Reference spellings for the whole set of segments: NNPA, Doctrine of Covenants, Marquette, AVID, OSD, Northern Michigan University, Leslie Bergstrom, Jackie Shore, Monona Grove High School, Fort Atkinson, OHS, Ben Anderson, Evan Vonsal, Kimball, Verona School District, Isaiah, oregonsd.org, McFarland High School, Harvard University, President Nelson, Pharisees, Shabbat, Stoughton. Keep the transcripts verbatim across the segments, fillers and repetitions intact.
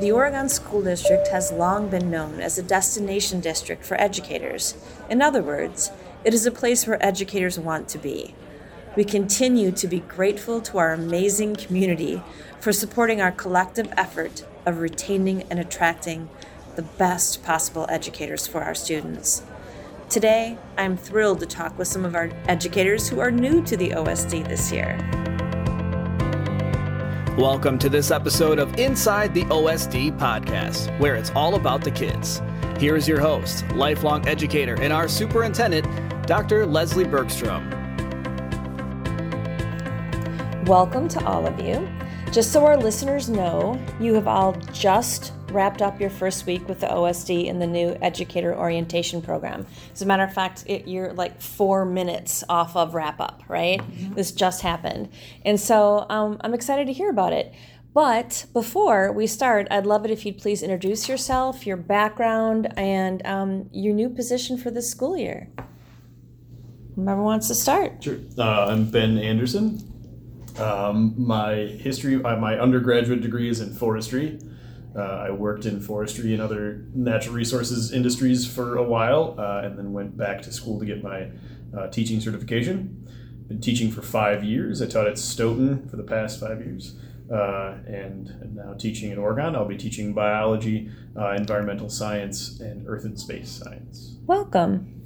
The Oregon School District has long been known as a destination district for educators. In other words, it is a place where educators want to be. We continue to be grateful to our amazing community for supporting our collective effort of retaining and attracting the best possible educators for our students. Today, I'm thrilled to talk with some of our educators who are new to the O S D this year. Welcome to this episode of Inside the O S D podcast, where it's all about the kids. Here is your host, lifelong educator, and our superintendent, Doctor Leslie Bergstrom. Welcome to all of you. Just so our listeners know, you have all just wrapped up your first week with the O S D in the new Educator Orientation Program. As a matter of fact, it, you're like four minutes off of wrap up, right? Mm-hmm. This just happened. And so um, I'm excited to hear about it. But before we start, I'd love it if you'd please introduce yourself, your background, and um, your new position for this school year. Whoever wants to start. Sure. Uh, I'm Ben Anderson. Um, my history, uh, my undergraduate degree is in forestry. Uh, I worked in forestry and other natural resources industries for a while, uh, and then went back to school to get my uh, teaching certification. Been teaching for five years. I taught at Stoughton for the past five years, uh, and I'm now teaching in Oregon. I'll be teaching biology, uh, environmental science, and earth and space science. Welcome.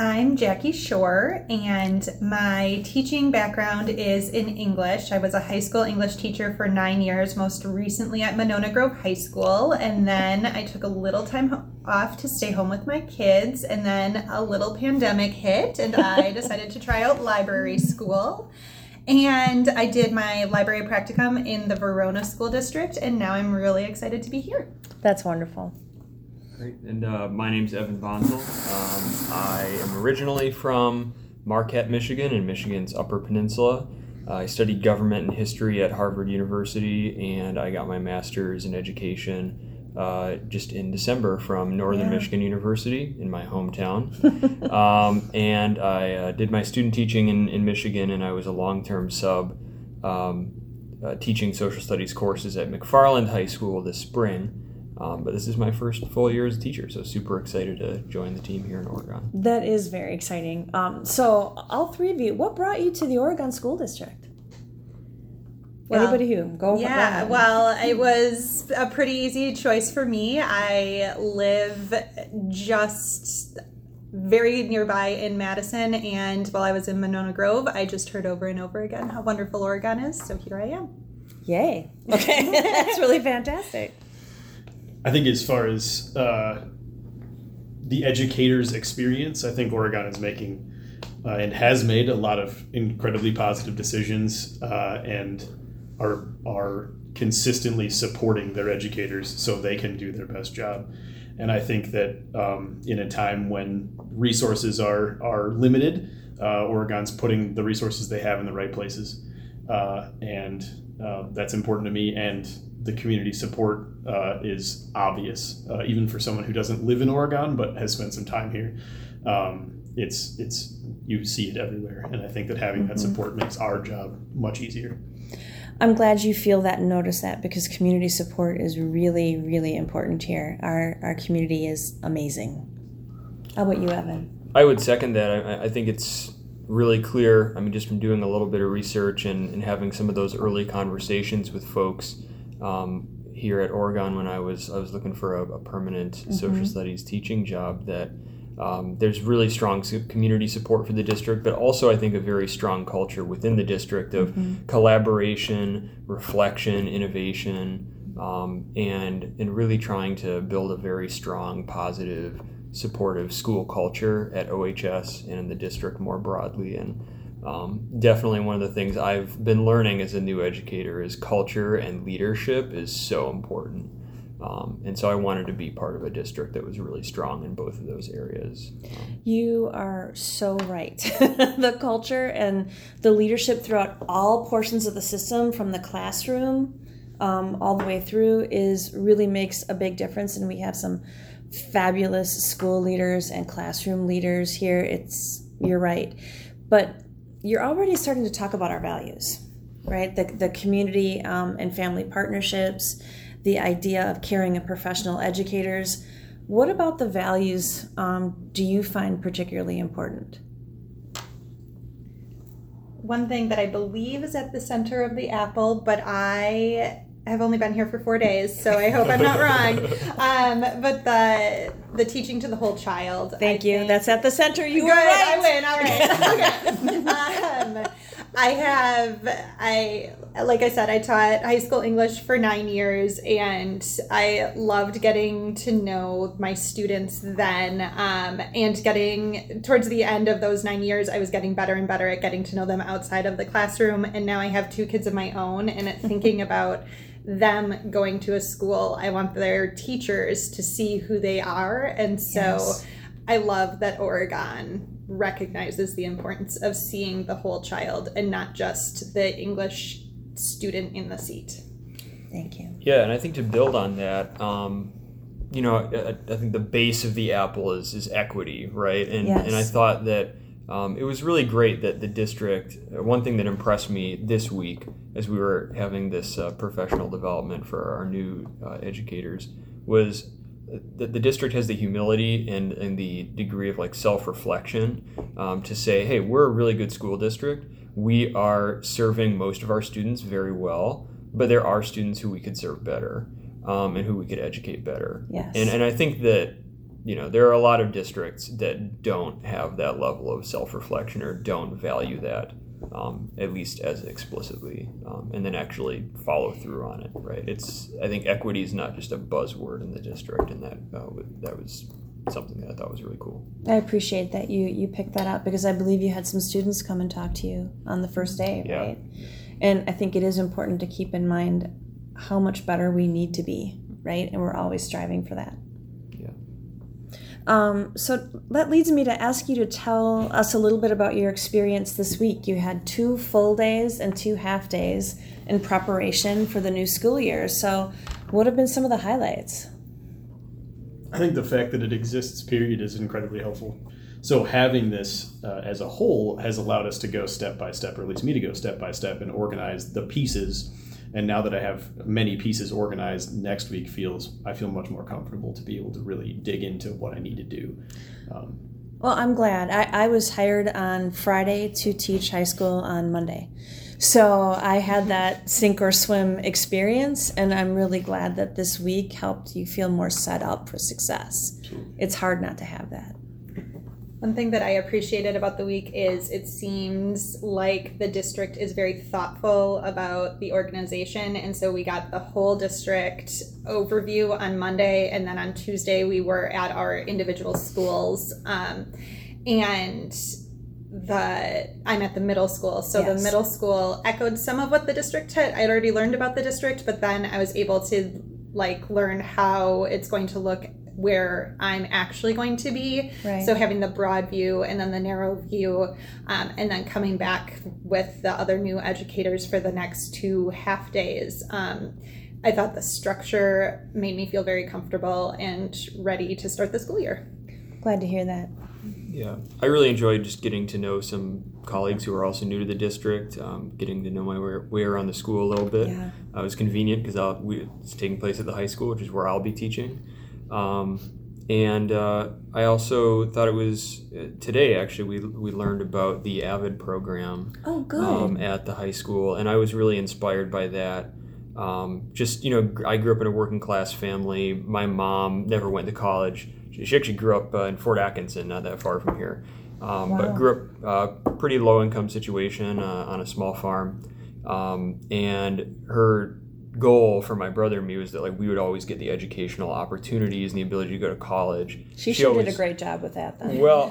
I'm Jackie Shore, and my teaching background is in English. I was a high school English teacher for nine years, most recently at Monona Grove High School, and then I took a little time off to stay home with my kids, and then a little pandemic hit, and I decided to try out library school. And I did my library practicum in the Verona School District, and now I'm really excited to be here. That's wonderful. Great. And uh, my name's Evan Vonsal. Um, I am originally from Marquette, Michigan, in Michigan's Upper Peninsula. Uh, I studied government and history at Harvard University, and I got my master's in education uh, just in December from Northern yeah. Michigan University in my hometown. um, and I uh, did my student teaching in, in Michigan, and I was a long-term sub um, uh, teaching social studies courses at McFarland High School this spring. Um, but this is my first full year as a teacher, so super excited to join the team here in Oregon. That is very exciting. Um, so all three of you, what brought you to the Oregon School District? Well, Anybody who? Go yeah, ahead. Well, it was a pretty easy choice for me. I live just very nearby in Madison, and while I was in Monona Grove, I just heard over and over again how wonderful Oregon is, so here I am. Yay. Okay, that's really fantastic. I think as far as uh, the educators' experience, I think Oregon is making uh, and has made a lot of incredibly positive decisions uh, and are are consistently supporting their educators so they can do their best job. And I think that um, in a time when resources are, are limited, uh, Oregon's putting the resources they have in the right places. Uh, and uh, that's important to me. And the community support uh, is obvious, uh, even for someone who doesn't live in Oregon but has spent some time here. Um, it's it's you see it everywhere, and I think that having mm-hmm. that support makes our job much easier. I'm glad you feel that and notice that, because community support is really, really important here. Our our community is amazing. How about you, Evan? I would second that. I, I think it's really clear. I mean, just from doing a little bit of research and, and having some of those early conversations with folks. Um, here at Oregon, when I was I was looking for a, a permanent mm-hmm. social studies teaching job, that um, there's really strong community support for the district, but also I think a very strong culture within the district of mm-hmm. collaboration, reflection, innovation, um, and and really trying to build a very strong, positive, supportive school culture at O H S and in the district more broadly. And Um, definitely one of the things I've been learning as a new educator is culture and leadership is so important. Um, and so I wanted to be part of a district that was really strong in both of those areas. You are so right. The culture and the leadership throughout all portions of the system, from the classroom um, all the way through, is really makes a big difference. And we have some fabulous school leaders and classroom leaders here. It's, you're right. But you're already starting to talk about our values, right? The the community um, and family partnerships, the idea of caring and professional educators. What about the values um, do you find particularly important? One thing that I believe is at the center of the apple, but I have only been here for four days, so I hope I'm not wrong. Um, but the the teaching to the whole child. Thank I you. Think, that's at the center. You good, were right. I win. All right. Okay. um, I have, I like I said, I taught high school English for nine years, and I loved getting to know my students then, um, and getting, towards the end of those nine years, I was getting better and better at getting to know them outside of the classroom, and now I have two kids of my own, and at thinking about them going to a school, I want their teachers to see who they are, and so yes. I love that Oregon recognizes the importance of seeing the whole child and not just the English student in the seat. Thank you. Yeah, and I think to build on that, um, you know, I, I think the base of the apple is, is equity, right? And yes. and I thought that um, it was really great that the district, one thing that impressed me this week as we were having this uh, professional development for our new uh, educators was The, the district has the humility and, and the degree of like self-reflection um, to say, hey, we're a really good school district. We are serving most of our students very well, but there are students who we could serve better um, and who we could educate better. Yes. And and I think that, you know, there are a lot of districts that don't have that level of self-reflection or don't value that, um, at least as explicitly, um, and then actually follow through on it, right? It's, I think equity is not just a buzzword in the district, and that uh, that was something that I thought was really cool. I appreciate that you, you picked that up, because I believe you had some students come and talk to you on the first day, yeah. right? And I think it is important to keep in mind how much better we need to be, right? And we're always striving for that. Um, so that leads me to ask you to tell us a little bit about your experience this week. You had two full days and two half days in preparation for the new school year. So what have been some of the highlights? I think the fact that it exists, period, is incredibly helpful. So having this uh, as a whole has allowed us to go step by step, or at least me to go step by step and organize the pieces. And now that I have many pieces organized, next week feels, I feel much more comfortable to be able to really dig into what I need to do. Um, well, I'm glad. I, I was hired on Friday to teach high school on Monday. So I had that sink or swim experience, and I'm really glad that this week helped you feel more set up for success. It's hard not to have that. One thing that I appreciated about the week is it seems like the district is very thoughtful about the organization, and so we got the whole district overview on Monday, and then on Tuesday we were at our individual schools, um, and the I'm at the middle school, so yes. the middle school echoed some of what the district had. I had already learned about the district, but then I was able to like learn how it's going to look where I'm actually going to be. Right. So having the broad view and then the narrow view, um, and then coming back with the other new educators for the next two half days. Um, I thought the structure made me feel very comfortable and ready to start the school year. Glad to hear that. Yeah, I really enjoyed just getting to know some colleagues who are also new to the district, um, getting to know my way, way around the school a little bit. Yeah. Uh, it was convenient because it's taking place at the high school, which is where I'll be teaching. Um, and uh, I also thought it was uh, today, actually, we we learned about the AVID program. Oh, good. Um, at the high school. And I was really inspired by that. Um, just, you know, I grew up in a working class family. My mom never went to college. She, she actually grew up uh, in Fort Atkinson, not that far from here. Um, wow. But grew up uh, pretty low income situation uh, on a small farm. Um, and her goal for my brother and me was that like we would always get the educational opportunities and the ability to go to college. She, she sure always did a great job with that then. Well,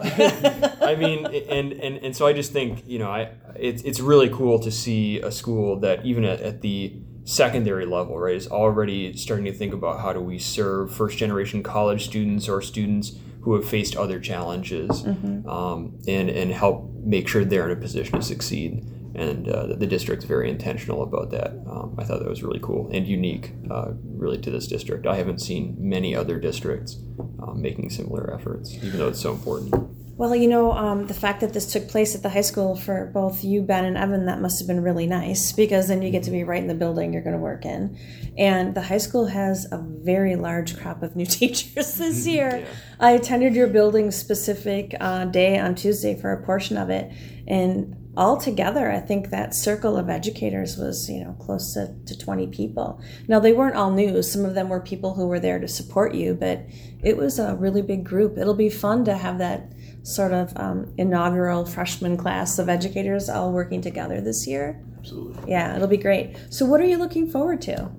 I mean, and, and and so I just think, you know, I it's it's really cool to see a school that even at, at the secondary level, right, is already starting to think about how do we serve first generation college students or students who have faced other challenges, mm-hmm. um, and, and help make sure they're in a position to succeed. And uh, the district's very intentional about that. Um, I thought that was really cool and unique, uh, really, to this district. I haven't seen many other districts um, making similar efforts, even though it's so important. Well, you know, um, the fact that this took place at the high school for both you, Ben, and Evan, that must have been really nice, because then you get to be right in the building you're going to work in. And the high school has a very large crop of new teachers this year. Yeah. I attended your building-specific uh, day on Tuesday for a portion of it, and altogether, I think that circle of educators was, you know, close to, to twenty people. Now, they weren't all new. Some of them were people who were there to support you, but it was a really big group. It'll be fun to have that sort of um, inaugural freshman class of educators all working together this year. Absolutely. Yeah, it'll be great. So what are you looking forward to?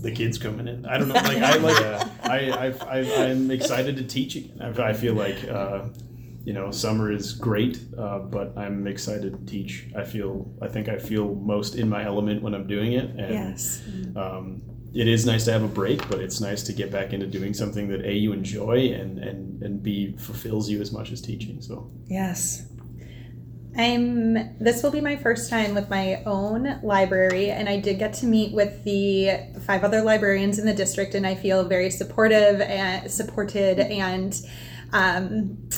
The kids coming in. I don't know. Like I like. Uh, I, I, I I'm excited to teach again. I, I feel like. Uh, You know, summer is great, uh, but I'm excited to teach. I feel, I think I feel most in my element when I'm doing it. And, yes. Um, it is nice to have a break, but it's nice to get back into doing something that A, you enjoy, and, and, and B, fulfills you as much as teaching. So yes. I'm, this will be my first time with my own library, and I did get to meet with the five other librarians in the district, and I feel very supportive and supported, and um,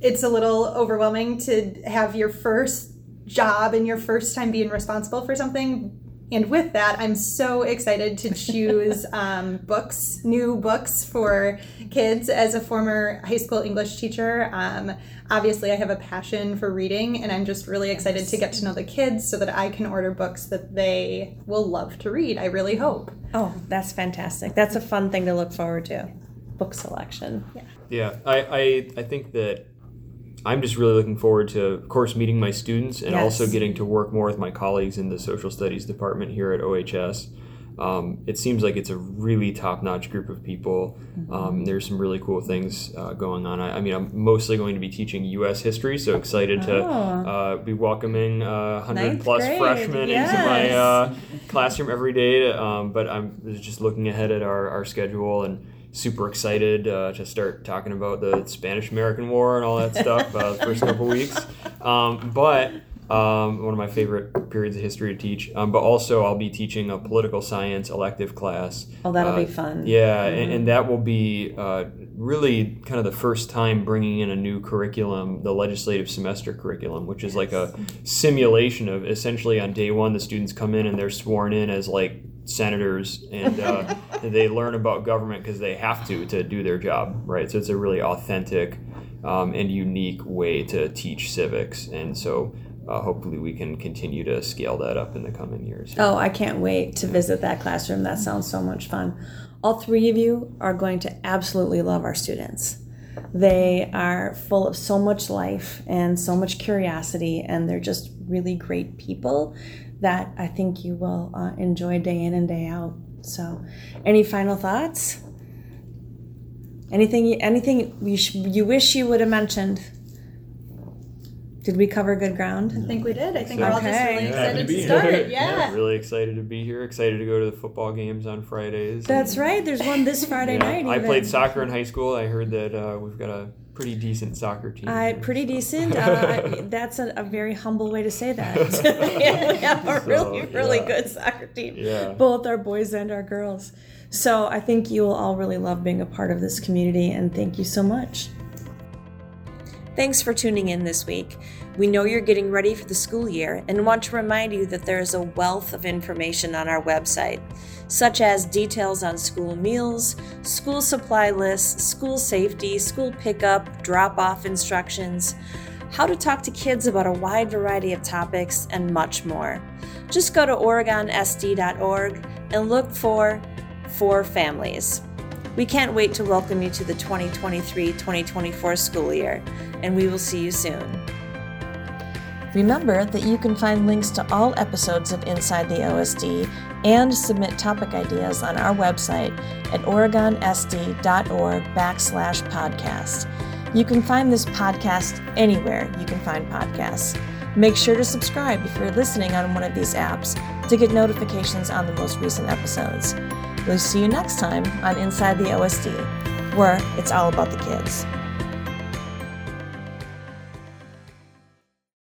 it's a little overwhelming to have your first job and your first time being responsible for something. And with that, I'm so excited to choose um, books, new books for kids. As a former high school English teacher, um, obviously I have a passion for reading, and I'm just really excited to get to know the kids so that I can order books that they will love to read, I really hope. Oh, that's fantastic. That's a fun thing to look forward to. Book selection. Yeah. Yeah, I, I, I think that I'm just really looking forward to, of course, meeting my students, and yes. also getting to work more with my colleagues in the social studies department here at O H S. Um, it seems like it's a really top-notch group of people. Mm-hmm. Um, there's some really cool things uh, going on. I, I mean, I'm mostly going to be teaching U S history, so excited oh. to uh, be welcoming uh, one hundred plus grade. Freshmen yes. into my uh, classroom every day. Um, but I'm just looking ahead at our, our schedule and super excited uh, to start talking about the Spanish-American War and all that stuff uh, the first couple weeks. Um, but um, one of my favorite periods of history to teach. Um, but also I'll be teaching a political science elective class. Oh, that'll uh, be fun. Yeah, mm-hmm. and, and that will be uh, really kind of the first time bringing in a new curriculum, the legislative semester curriculum, which is yes. like a simulation of essentially on day one the students come in and they're sworn in as like senators, and uh, they learn about government because they have to to do their job, right? So it's a really authentic um, and unique way to teach civics, and so uh, hopefully we can continue to scale that up in the coming years. Oh, I can't wait to visit that classroom. That sounds so much fun. All three of you are going to absolutely love our students. They are full of so much life and so much curiosity, and they're just really great people that I think you will uh, enjoy day in and day out. So, any final thoughts? Anything anything you, sh- you wish you would have mentioned? Did we cover good ground? I think we did. I think so, we're all okay. just really excited yeah, to, to start. Yeah. yeah, really excited to be here. Excited to go to the football games on Fridays. That's right. There's one this Friday yeah. night. I even. played soccer in high school. I heard that uh, we've got a pretty decent soccer team. Uh, pretty so. decent. Uh, I, that's a, a very humble way to say that. yeah, we have a so, really, really yeah. good soccer team. Yeah. Both our boys and our girls. So I think you will all really love being a part of this community, and thank you so much. Thanks for tuning in this week. We know you're getting ready for the school year and want to remind you that there is a wealth of information on our website, such as details on school meals, school supply lists, school safety, school pickup, drop-off instructions, how to talk to kids about a wide variety of topics, and much more. Just go to oregon s d dot org and look for For Families. We can't wait to welcome you to the twenty twenty-three twenty twenty-four school year, and we will see you soon. Remember that you can find links to all episodes of Inside the O S D and submit topic ideas on our website at oregon s d dot org backslash podcast. You can find this podcast anywhere you can find podcasts. Make sure to subscribe if you're listening on one of these apps to get notifications on the most recent episodes. We'll see you next time on Inside the O S D, where it's all about the kids.